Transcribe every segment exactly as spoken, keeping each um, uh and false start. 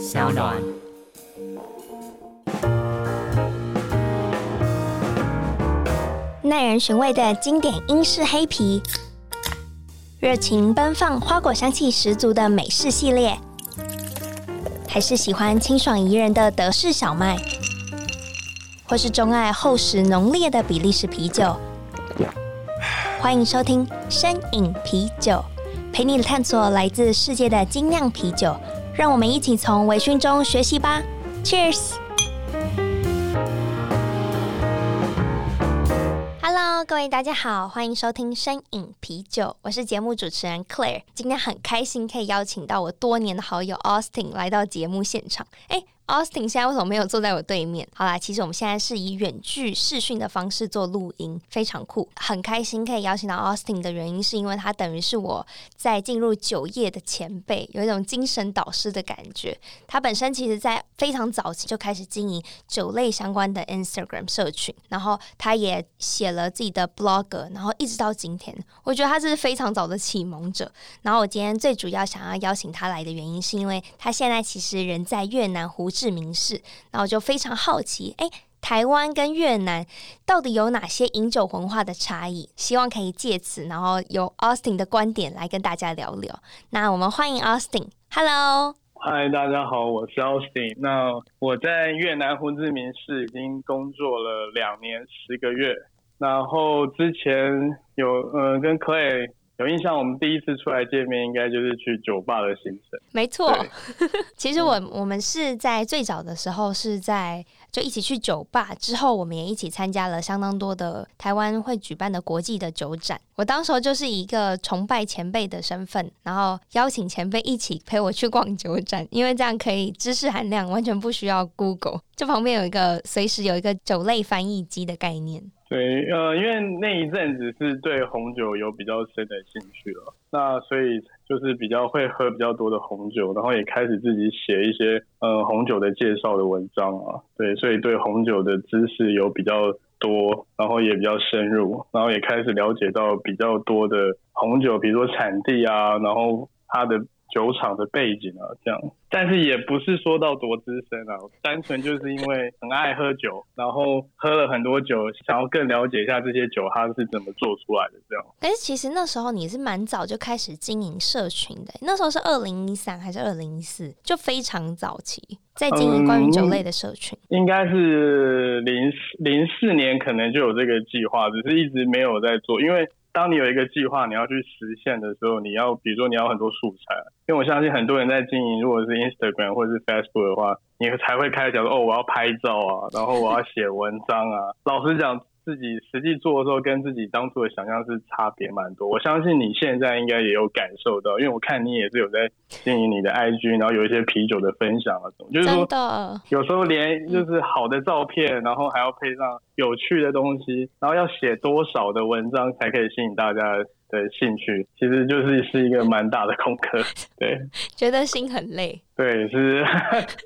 Sound On。耐人寻味的经典英式黑啤，热情奔放、花果香气十足的美式系列，还是喜欢清爽宜人的德式小麦，或是钟爱厚实浓烈的比利时啤酒。欢迎收听《深饮啤酒》，陪你探索来自世界的精酿啤酒，让我们一起从微醺中学习吧 ！Cheers！Hello， 各位大家好，欢迎收听《深饮啤酒》，我是节目主持人 Claire。今天很开心可以邀请到我多年的好友 Austin 来到节目现场。哎 ，Austin 现在为什么没有坐在我对面？好啦，其实我们现在是以远距视讯的方式做录音，非常酷。很开心可以邀请到 Austin 的原因，是因为他等于是我在进入酒业的前辈，有一种精神导师的感觉。他本身其实在非常早期就开始经营酒类相关的 Instagram 社群，然后他也写了自己的 blogger， 然后一直到今天，我觉得他是非常早的启蒙者。然后我今天最主要想要邀请他来的原因，是因为他现在其实人在越南胡志明市，然后就非常好奇，哎，台湾跟越南到底有哪些饮酒文化的差异？希望可以借此，然后由 Austin 的观点来跟大家聊聊。那我们欢迎 Austin。Hello。嗨，大家好，我是 Austin。 那我在越南胡志明市已经工作了两年十个月。然后之前有呃跟 Claire 有印象，我们第一次出来见面应该就是去酒吧的行程。没错，其实我我们是在最早的时候是在就一起去酒吧，之后我们也一起参加了相当多的台湾会举办的国际的酒展。我当时候就是以一个崇拜前辈的身份，然后邀请前辈一起陪我去逛酒展，因为这样可以知识含量完全不需要 Google， 这旁边有一个随时有一个酒类翻译机的概念。对，呃，因为那一阵子是对红酒有比较深的兴趣了，那所以就是比较会喝比较多的红酒，然后也开始自己写一些呃红酒的介绍的文章啊，对，所以对红酒的知识有比较多，然后也比较深入，然后也开始了解到比较多的红酒，比如说产地啊，然后它的酒厂的背景啊，这样，但是也不是说到多资深啊，单纯就是因为很爱喝酒，然后喝了很多酒，想要更了解一下这些酒它是怎么做出来的这样。但是其实那时候你是蛮早就开始经营社群的，那时候是二零一三还是二零一四，就非常早期在经营关于酒类的社群。嗯、应该是零四年可能就有这个计划，只是一直没有在做，因为当你有一个计划你要去实现的时候，你要比如说你要很多素材，因为我相信很多人在经营，如果是 Instagram 或是 Facebook 的话，你才会开始讲说哦，我要拍照啊，然后我要写文章啊。老实讲，自己实际做的时候跟自己当初的想象是差别蛮多。我相信你现在应该也有感受到，因为我看你也是有在经营你的 I G， 然后有一些啤酒的分享啊，就是说有时候连就是好的照片，然后还要配上有趣的东西，然后要写多少的文章才可以吸引大家的兴趣，其实就是是一个蛮大的功课。对，觉得心很累。对，是。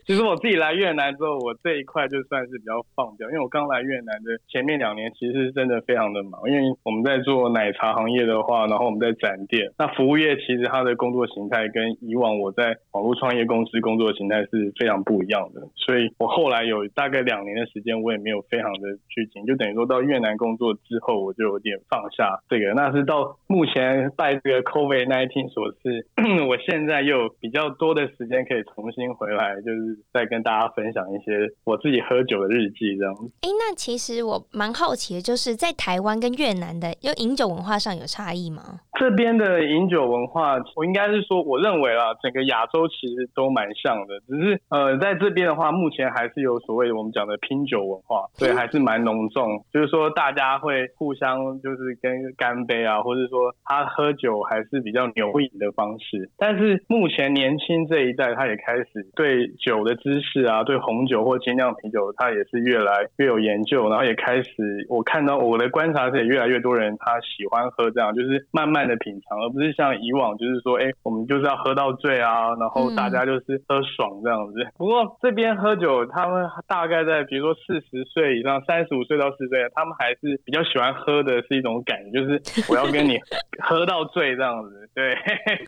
其实我自己来越南之后，我这一块就算是比较放掉，因为我刚来越南的前面两年其实真的非常的忙，因为我们在做奶茶行业的话，然后我们在展店，那服务业其实它的工作形态跟以往我在网络创业公司工作形态是非常不一样的，所以我后来有大概两年的时间我也没有非常的去经营，就等于说到越南工作之后我就有点放下这个，那是到目前拜这个 COVID 十九 所致，我现在又有比较多的时间可以重新回来，就是再跟大家分享一些我自己喝酒的日记这样。哎、欸，那其实我蛮好奇的，就是在台湾跟越南的有饮酒文化上有差异吗？这边的饮酒文化，我应该是说，我认为啦，整个亚洲其实都蛮像的，只是呃，在这边的话，目前还是有所谓我们讲的拼酒文化，所以还是蛮浓重，就是说大家会互相就是跟干杯啊，或者说。他喝酒还是比较牛饮的方式，但是目前年轻这一代他也开始对酒的知识啊，对红酒或精酿啤酒他也是越来越有研究，然后也开始我看到我的观察是也越来越多人他喜欢喝这样，就是慢慢的品尝，而不是像以往就是说哎、欸，我们就是要喝到醉啊，然后大家就是喝爽这样子、嗯、不过这边喝酒他们大概在比如说四十岁以上三十五岁到四十岁他们还是比较喜欢喝的是一种感觉，就是我要跟你喝到醉这样子，对，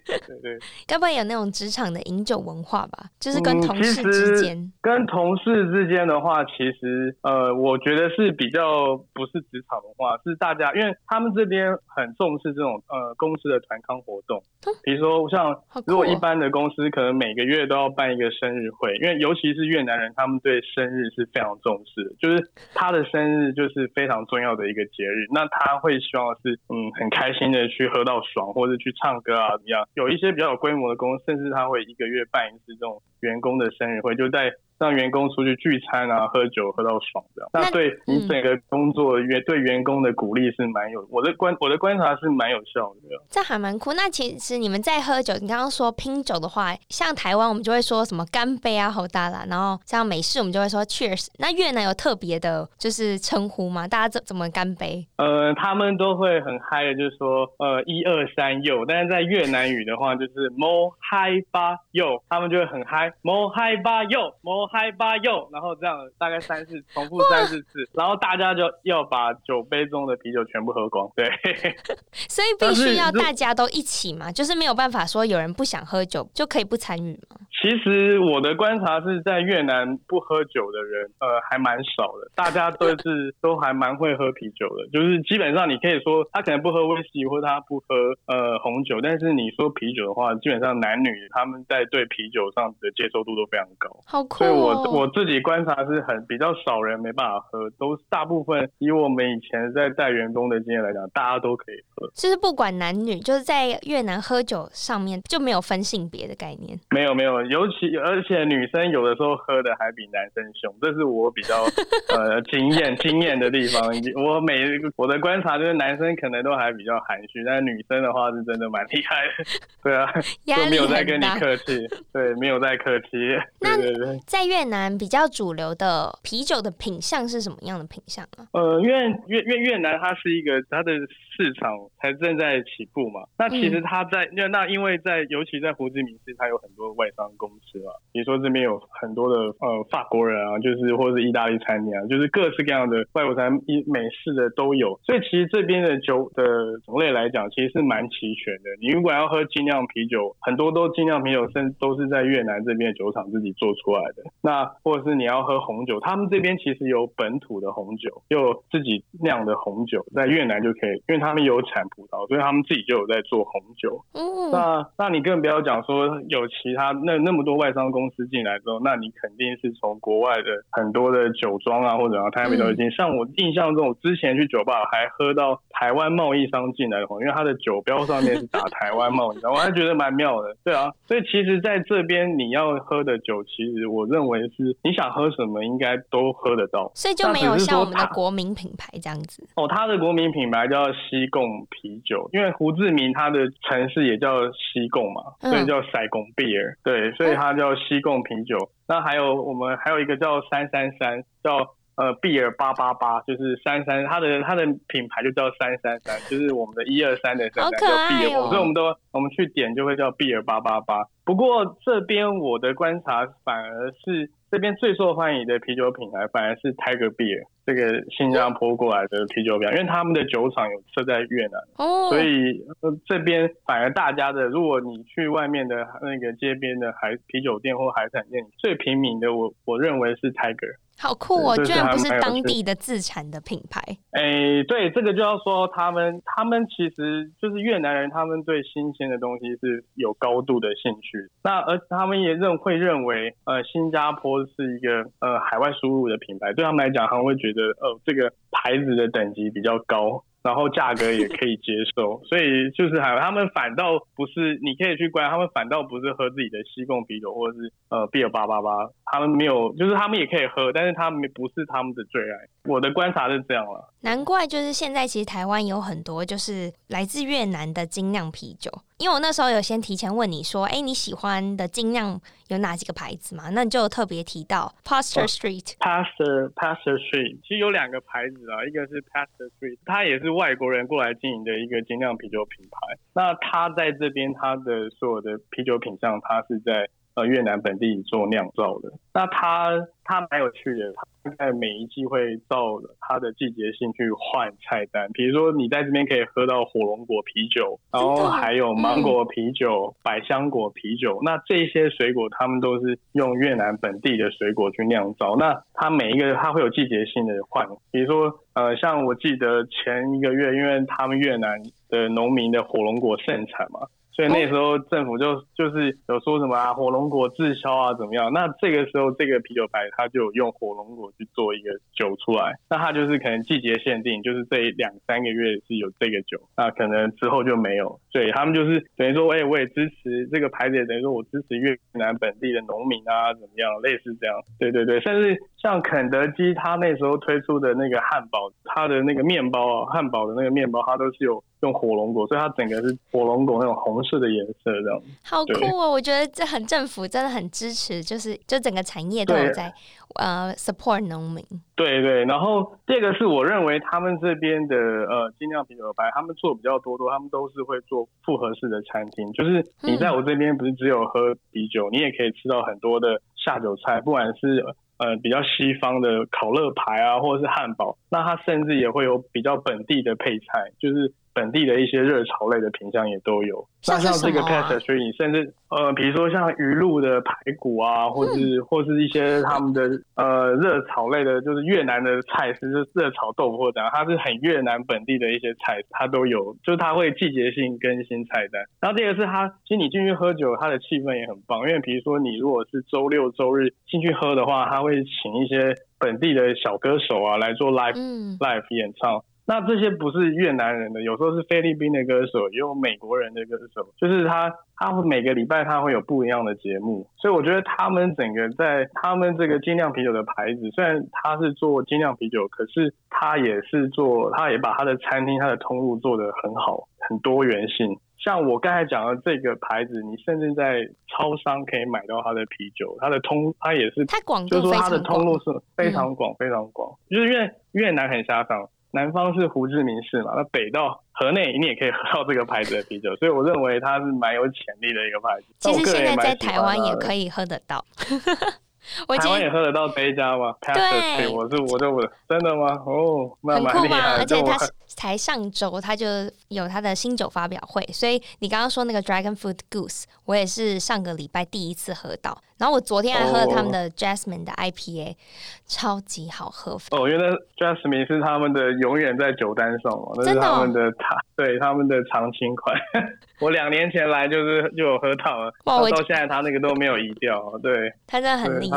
对对。该不会有那种职场的饮酒文话吧，就是跟同事之间、嗯、跟同事之间的话，其实呃，我觉得是比较不是职场文化，是大家因为他们这边很重视这种呃公司的团康活动，比如说像、哦、如果一般的公司可能每个月都要办一个生日会，因为尤其是越南人他们对生日是非常重视的，就是他的生日就是非常重要的一个节日，那他会希望是嗯很开心的去喝到爽，或者去唱歌啊怎么样，有一些比较有规模的公司甚至他会一个月办一次这种员工的生日会，就在让员工出去聚餐啊，喝酒喝到爽这样。那对你整个工作、嗯、对员工的鼓励是蛮有，我的观我的观察是蛮有效的。这还蛮酷。那其实你们在喝酒，你刚刚说拼酒的话，像台湾我们就会说什么干杯啊、好大啦，然后像美式我们就会说 cheers。那越南有特别的就是称呼吗？大家怎么干杯？呃，他们都会很嗨的，就是说呃一二三右，但是在越南语的话就是 mo hai ba yo， 他们就会很嗨 mo hai ba yo mo嗨吧又，然后这样大概三次重复三四次，然后大家就要把酒杯中的啤酒全部喝光。对，所以必须要大家都一起嘛，就是没有办法说有人不想喝酒就可以不参与嘛。其实我的观察是在越南不喝酒的人呃还蛮少的，大家都是都还蛮会喝啤酒的，就是基本上你可以说他可能不喝威士忌或他不喝呃红酒，但是你说啤酒的话基本上男女他们在对啤酒上的接受度都非常高。好酷。我, 我自己观察是很比较少人没办法喝，都大部分以我们以前在带员工的经验来讲大家都可以喝，就是不管男女，就是在越南喝酒上面就没有分性别的概念。没有没有，尤其而且女生有的时候喝的还比男生凶，这是我比较呃经验经验的地方。我每我的观察就是男生可能都还比较含蓄，但女生的话是真的蛮厉害的。对啊，都没有在跟你客气。对，没有在客气。那对对对，在越南比较主流的啤酒的品项是什么样的品项啊？呃，因为 越, 越, 越南它是一个它的市场才正在起步嘛，那其实它在、嗯、那因为在尤其在胡志明市它有很多外商公司嘛，比如说这边有很多的呃法国人啊，就是或是意大利餐厅啊，就是各式各样的外国餐美式的都有，所以其实这边的酒的种类来讲其实是蛮齐全的。你如果要喝精酿啤酒，很多都精酿啤酒甚至都是在越南这边的酒厂自己做出来的，那或者是你要喝红酒，他们这边其实有本土的红酒，有自己酿的红酒，在越南就可以，因为他们有产葡萄，所以他们自己就有在做红酒。嗯，那那你更不要讲说有其他那那么多外商公司进来之后，那你肯定是从国外的很多的酒庄啊或者啊，他们都已经、嗯、像我印象中，我之前去酒吧还喝到台湾贸易商进来的红，因为他的酒标上面是打台湾贸易商，我还觉得蛮妙的。对啊，所以其实在这边你要喝的酒，其实我认为是你想喝什么应该都喝得到，所以就没有像我们的国民品牌这样子。哦，它的国民品牌叫西贡啤酒，因为胡志明它的城市也叫西贡嘛，所以叫塞贡 Beer， 对，所以它叫西贡啤酒、嗯、那还有我们还有一个叫三三三，叫呃 Beer 八八八，就是三三，它的它的品牌就叫三三三，就是我们的一二三的三三叫 Beer，、哦、所以我们都我们去点就会叫 Beer 八八八。不过这边我的观察反而是这边最受欢迎的啤酒品牌反而是 Tiger Beer， 这个新加坡过来的啤酒品牌，因为他们的酒厂有设在越南、哦、所以、呃、这边反而大家的，如果你去外面的那个街边的海啤酒店或海产店，最平民的我我认为是 Tiger。好酷哦、嗯、居然不是当地的自产的品牌。诶、欸、对，这个就要说他们他们其实就是越南人，他们对新鲜的东西是有高度的兴趣，那而他们也认会认为呃新加坡是一个呃海外输入的品牌，对他们来讲他们会觉得呃这个牌子的等级比较高，然后价格也可以接受，所以就是还有他们反倒不是，你可以去观察，他们反倒不是喝自己的西贡啤酒或者是呃 Beer 八八八， 他们没有，就是他们也可以喝，但是他们不是他们的最爱。我的观察是这样了。难怪就是现在其实台湾有很多就是来自越南的精酿啤酒，因为我那时候有先提前问你说，哎，你喜欢的精酿有哪几个牌子嘛？那你就有特别提到 Pasteur Street、哦、Pasteur Pasteur Street 其实有两个牌子啊，一个是 Pasteur Street， 它也是外国人过来经营的一个精酿啤酒品牌，那它在这边它的所有的啤酒品项它是在呃越南本地做酿造的。那他他蛮有趣的，他在每一季会照他的季节性去换菜单，比如说你在这边可以喝到火龙果啤酒，然后还有芒果啤酒、嗯、百香果啤酒，那这些水果他们都是用越南本地的水果去酿造。那他每一个他会有季节性的换，比如说呃，像我记得前一个月，因为他们越南的农民的火龙果盛产嘛，所以那时候政府就就是有说什么啊，火龙果滞销啊怎么样，那这个时候这个啤酒牌它就有用火龙果去做一个酒出来，那它就是可能季节限定，就是这两三个月是有这个酒，那可能之后就没有，所以他们就是等于说哎、欸，我也支持这个牌子，也等于说我支持越南本地的农民啊怎么样，类似这样。对对对，甚至像肯德基他那时候推出的那个汉堡，他的那个面包啊，汉堡的那个面包它都是有用火龙果，所以它整个是火龙果那种红色的颜色，这样好酷哦！我觉得这很政府真的很支持，就是就整个产业都有在呃 support 农民。对对，然后这个是我认为他们这边的呃精酿啤酒牌，他们做比较多多，他们都是会做复合式的餐厅，就是你在我这边不是只有喝啤酒，嗯、你也可以吃到很多的下酒菜，不管是呃比较西方的烤乐排啊，或者是汉堡，那它甚至也会有比较本地的配菜，就是本地的一些热潮类的品项也都有。那像这个 Pasteur Street， 甚至呃，比如说像鱼露的排骨啊，或是、嗯、或是一些他们的呃热炒类的，就是越南的菜是热炒豆腐或怎样，它是很越南本地的一些菜，它都有，就是它会季节性更新菜单。然后这个是它，其实你进去喝酒，它的气氛也很棒，因为比如说你如果是周六周日进去喝的话，它会请一些本地的小歌手啊来做 live、嗯、live 演唱。那这些不是越南人的，有时候是菲律宾的歌手，也有美国人的歌手，就是他他每个礼拜他会有不一样的节目，所以我觉得他们整个在他们这个精酿啤酒的牌子，虽然他是做精酿啤酒，可是他也是做他也把他的餐厅他的通路做得很好，很多元性。像我刚才讲的这个牌子，你甚至在超商可以买到它的啤酒，它的通它也是它广度非常广，就是说它的通路是非常广、嗯、非常广，就是因为越南很狭长。南方是胡志明市嘛，那北到河内你也可以喝到这个牌子的啤酒，所以我认为它是蛮有潜力的一个牌子。其实现在在台湾也可以喝得到。我台湾也喝得到这一家吗？对，我是我的我的真的吗？哦，那蛮厉害的。而且他才上周他就有他的新酒发表会，所以你刚刚说那个 Dragon Fruit Goose， 我也是上个礼拜第一次喝到。然后我昨天还喝了他们的 Jasmine 的 I P A，、哦、超级好喝。哦，原来 Jasmine 是他们的永远在酒单上嘛，那是他们的他、哦、对他们的常青款。我两年前来就是就有喝到了，到现在他那个都没有移掉。对，他真的很厉害。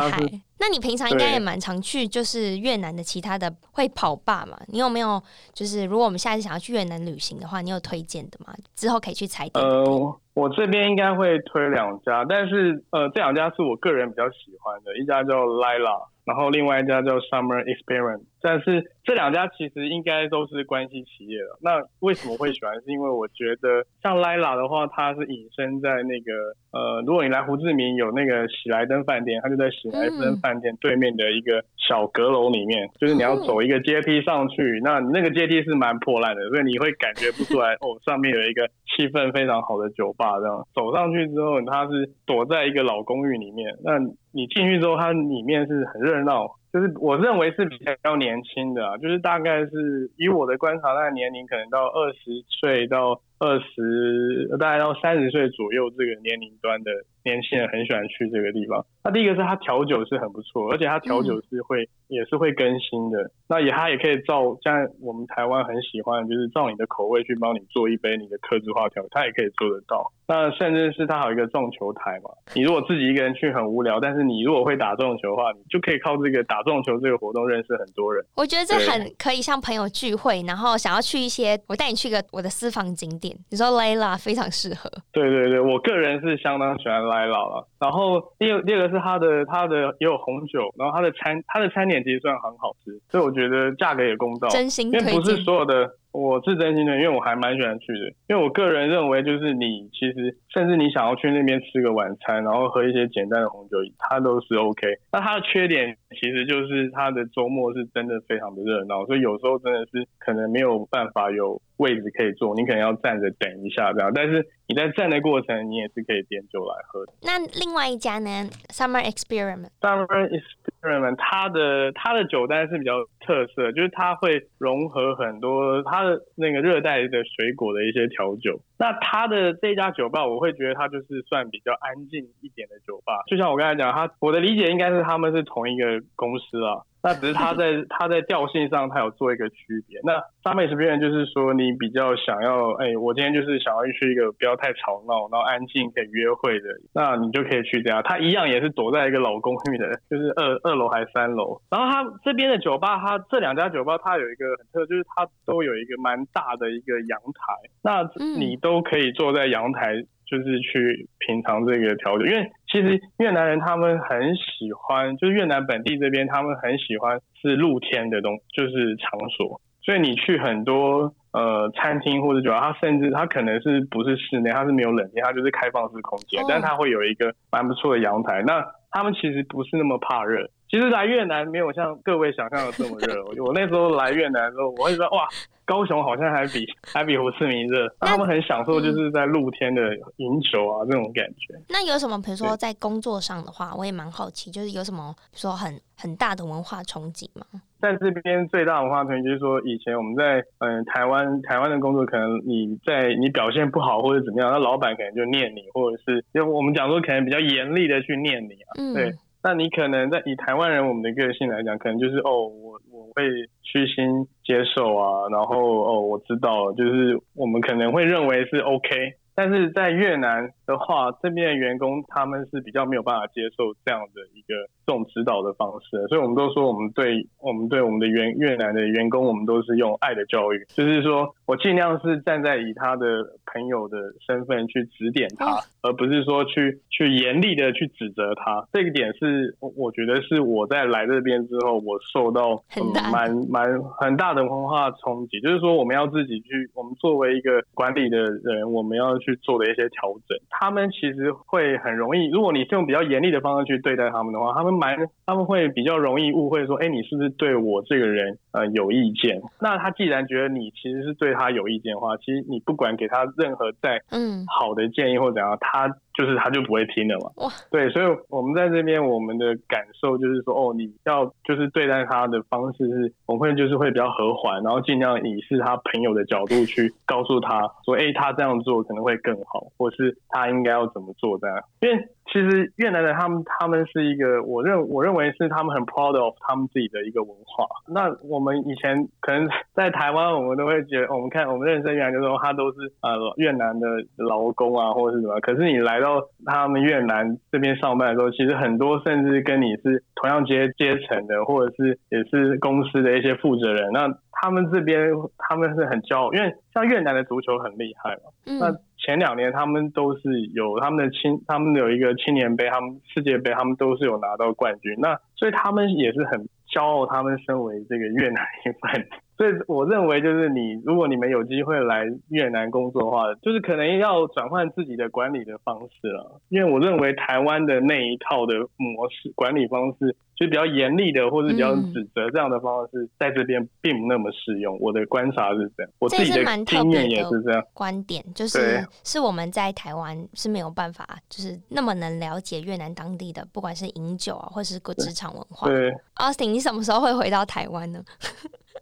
那你平常应该也蛮常去，就是越南的其他的会跑吧嘛？你有没有就是如果我们下次想要去越南旅行的话，你有推荐的吗？之后可以去踩点的。呃，我这边应该会推两家，但是呃，这两家是我个人比较喜欢的，一家叫 Lila， 然后另外一家叫 Summer Experience。但是这两家其实应该都是关系企业了。那为什么会喜欢？是因为我觉得像 Lila 的话，它是隐身在那个呃，如果你来胡志明有那个喜来登饭店，它就在喜来登饭店对面的一个小阁楼里面，就是你要走一个阶梯上去，那那个阶梯是蛮破烂的，所以你会感觉不出来哦，上面有一个气氛非常好的酒吧这样。走上去之后，它是躲在一个老公寓里面，那你进去之后，它里面是很热闹。就是我认为是比较年轻的啊，就是大概是以我的观察，大概年龄可能到二十岁到二十，大概到三十岁左右这个年龄段的年轻人很喜欢去这个地方。那第一个是它调酒是很不错，而且它调酒是会、嗯、也是会更新的。那也它也可以照像我们台湾很喜欢，就是照你的口味去帮你做一杯你的客制化调酒，它也可以做得到。那甚至是它有一个撞球台嘛，你如果自己一个人去很无聊，但是你如果会打撞球的话，你就可以靠这个打撞球这个活动认识很多人。我觉得这很可以像朋友聚会，然后想要去一些，我带你去个我的私房景点，你说 Layla 非常适合。对对对，我个人是相当喜欢 Layla 了。然后第二个是它的它的也有红酒，然后它的餐它的餐点其实算很好吃，所以我觉得价格也公道，真心推荐，因为不是所有的。我是真心的，因为我还蛮喜欢去的，因为我个人认为就是你其实甚至你想要去那边吃个晚餐，然后喝一些简单的红酒，它都是 OK。 那它的缺点其实就是它的周末是真的非常的热闹，所以有时候真的是可能没有办法有位置可以坐，你可能要站着等一下这样。但是你在站的过程，你也是可以点酒来喝的。那另外一家呢 ，Summer Experiment。Summer Experiment， 它的它的酒单是比较特色，就是它会融合很多它的那个热带的水果的一些调酒。那它的这家酒吧，我会觉得它就是算比较安静一点的酒吧。就像我刚才讲，它我的理解应该是他们是同一个公司啊。那只是他在他在调性上他有做一个区别。那 Summer Experience 就是说你比较想要，哎、欸，我今天就是想要去一个不要太吵闹，然后安静可以约会的，那你就可以去这样。他一样也是躲在一个老公寓的，就是二二楼还是三楼。然后他这边的酒吧，他这两家酒吧他有一个很特，就是他都有一个蛮大的一个阳台，那你都可以坐在阳台。就是去品尝这个调酒，因为其实越南人他们很喜欢，就是越南本地这边他们很喜欢是露天的东，就是场所，所以你去很多呃餐厅或者酒吧，它甚至它可能是不是室内，它是没有冷气，它就是开放式空间，但它会有一个蛮不错的阳台。那他们其实不是那么怕热。其实来越南没有像各位想象的这么热。我那时候来越南的时候，我会觉得哇，高雄好像还比还比胡志明热。他们很享受就是在露天的饮酒啊、嗯、这种感觉。那有什么，比如说在工作上的话，我也蛮好奇，就是有什么比如说很很大的文化冲击吗？在这边最大的文化冲击就是说，以前我们在嗯台湾台湾的工作，可能你在你表现不好或者怎么样，那老板可能就念你，或者是就我们讲说可能比较严厉的去念你啊，嗯、对。那你可能在以台湾人我们的个性来讲，可能就是哦，我我会虚心接受啊，然后哦我知道了，就是我们可能会认为是 OK。但是在越南的话，这边的员工他们是比较没有办法接受这样的一个这种指导的方式，所以我们都说我们对我们对我们的员越南的员工，我们都是用爱的教育，就是说我尽量是站在以他的朋友的身份去指点他，哦、而不是说去去严厉的去指责他。这个点是我觉得是我在来这边之后，我受到蛮蛮、嗯、很大的文化冲击，就是说我们要自己去，我们作为一个管理的人，我们要去。去做的一些调整，他们其实会很容易，如果你是用比较严厉的方式去对待他们的话，他们蛮他们会比较容易误会说，哎，你是不是对我这个人呃有意见？那他既然觉得你其实是对他有意见的话，其实你不管给他任何再好的建议或怎样，他就是他就不会听了嘛。对，所以我们在这边我们的感受就是说，哦，你要就是对待他的方式是，我们会就是会比较和缓，然后尽量以是他朋友的角度去告诉他说，哎，他这样做可能会更好，或是他应该要怎么做这样。因为其实越南人他们他们是一个我认我认为是他们很 proud of 他们自己的一个文化。那我们以前可能在台湾，我们都会觉得我们看我们认识越南的时候，他都是呃越南的劳工啊或者是什么。可是你来到他们越南这边上班的时候，其实很多甚至跟你是同样阶阶层的，或者是也是公司的一些负责人。那他们这边他们是很骄傲，因为像越南的足球很厉害嘛。嗯、那前两年他们都是有他们的青，他们有一个青年杯，他们世界杯，他们都是有拿到冠军。那所以他们也是很骄傲，他们身为这个越南一份。所以我认为就是你，如果你们有机会来越南工作的话，就是可能要转换自己的管理的方式了。因为我认为台湾的那一套的模式管理方式，就比较严厉的或是比较指责这样的方式，嗯、在这边并不那么适用。我的观察是这样，我自己的经验也是这样。观点就是是我们在台湾是没有办法，就是那么能了解越南当地的，不管是饮酒啊，或是职场文化。对 ，Austin， 你什么时候会回到台湾呢？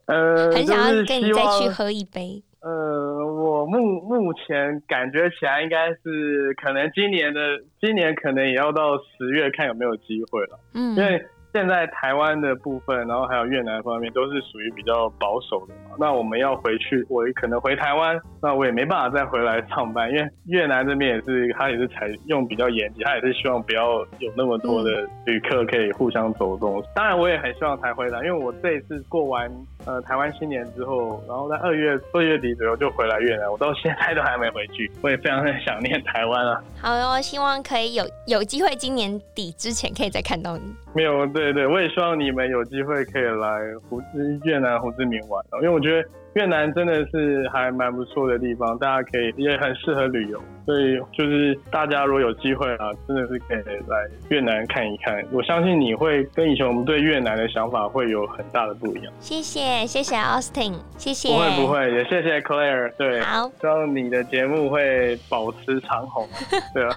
呃，很想要跟你再去喝一杯。呃，我目目前感觉起来应该是可能今年的，今年可能也要到十月看有没有机会了。嗯，因为现在台湾的部分，然后还有越南方面都是属于比较保守的嘛。那我们要回去，我可能回台湾，那我也没办法再回来上班，因为越南这边也是，他也是采用比较严谨，他也是希望不要有那么多的旅客可以互相走动。嗯、当然，我也很希望才回来，因为我这一次过完呃台湾新年之后，然后在二月二月底左右就回来越南，我到现在都还没回去，我也非常想念台湾啊。好哟，希望可以有有机会今年底之前可以再看到你。没有，对。对对，我也希望你们有机会可以来胡志越南胡志明玩，因为我觉得越南真的是还蛮不错的地方，大家可以也很适合旅游，所以就是大家如果有机会啊，真的是可以来越南看一看。我相信你会跟以前我们对越南的想法会有很大的不一样。谢谢，谢谢 Austin， 谢谢。不会不会，也谢谢 Claire。对，好，希望你的节目会保持长红。对啊，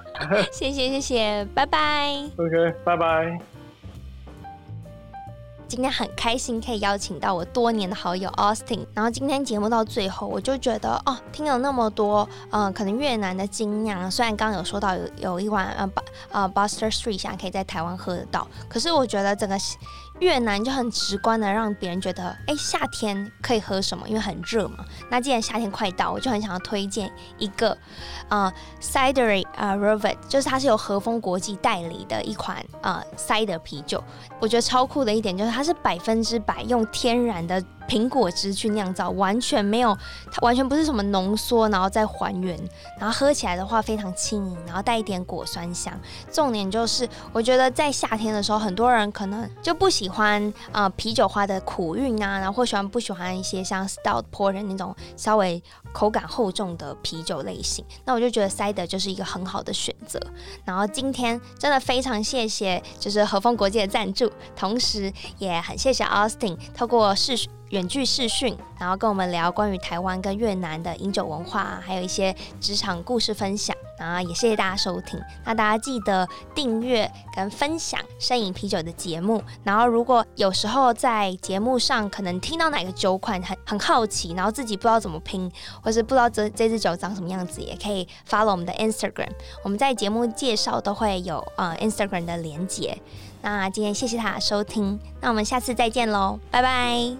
谢谢谢谢，拜拜。OK， 拜拜。今天很开心可以邀请到我多年的好友 Austin， 然后今天节目到最后我就觉得哦，听了那么多、呃、可能越南的精酿，虽然刚刚有说到 有, 有一碗、呃呃、Pasteur Street 现在可以在台湾喝得到，可是我觉得整个越南就很直观的让别人觉得哎，夏天可以喝什么，因为很热嘛。那既然夏天快到，我就很想要推荐一个、呃、Cider、呃、Rivet， 就是它是由和风国际代理的一款、呃、Cider 啤酒。我觉得超酷的一点就是它是百分之百用天然的苹果汁去酿造，完全没有，它完全不是什么浓缩然后再还原，然后喝起来的话非常轻盈，然后带一点果酸香。重点就是我觉得在夏天的时候，很多人可能就不喜欢、呃、啤酒花的苦韵啊，然后或喜欢不喜欢一些像 Stout Porter 那种稍微口感厚重的啤酒类型，那我就觉得 Cider 就是一个很好的选择。然后今天真的非常谢谢就是和风国际的赞助，同时也很谢谢 Austin 透过视讯远距视讯，然后跟我们聊关于台湾跟越南的饮酒文化、啊、还有一些职场故事分享，然后也谢谢大家收听。那大家记得订阅跟分享生饮啤酒的节目，然后如果有时候在节目上可能听到哪个酒款 很, 很好奇，然后自己不知道怎么拼，或是不知道这这支酒长什么样子，也可以 follow 我们的 Instagram， 我们在节目介绍都会有、呃、Instagram 的连结。那今天谢谢大家收听，那我们下次再见咯，拜拜。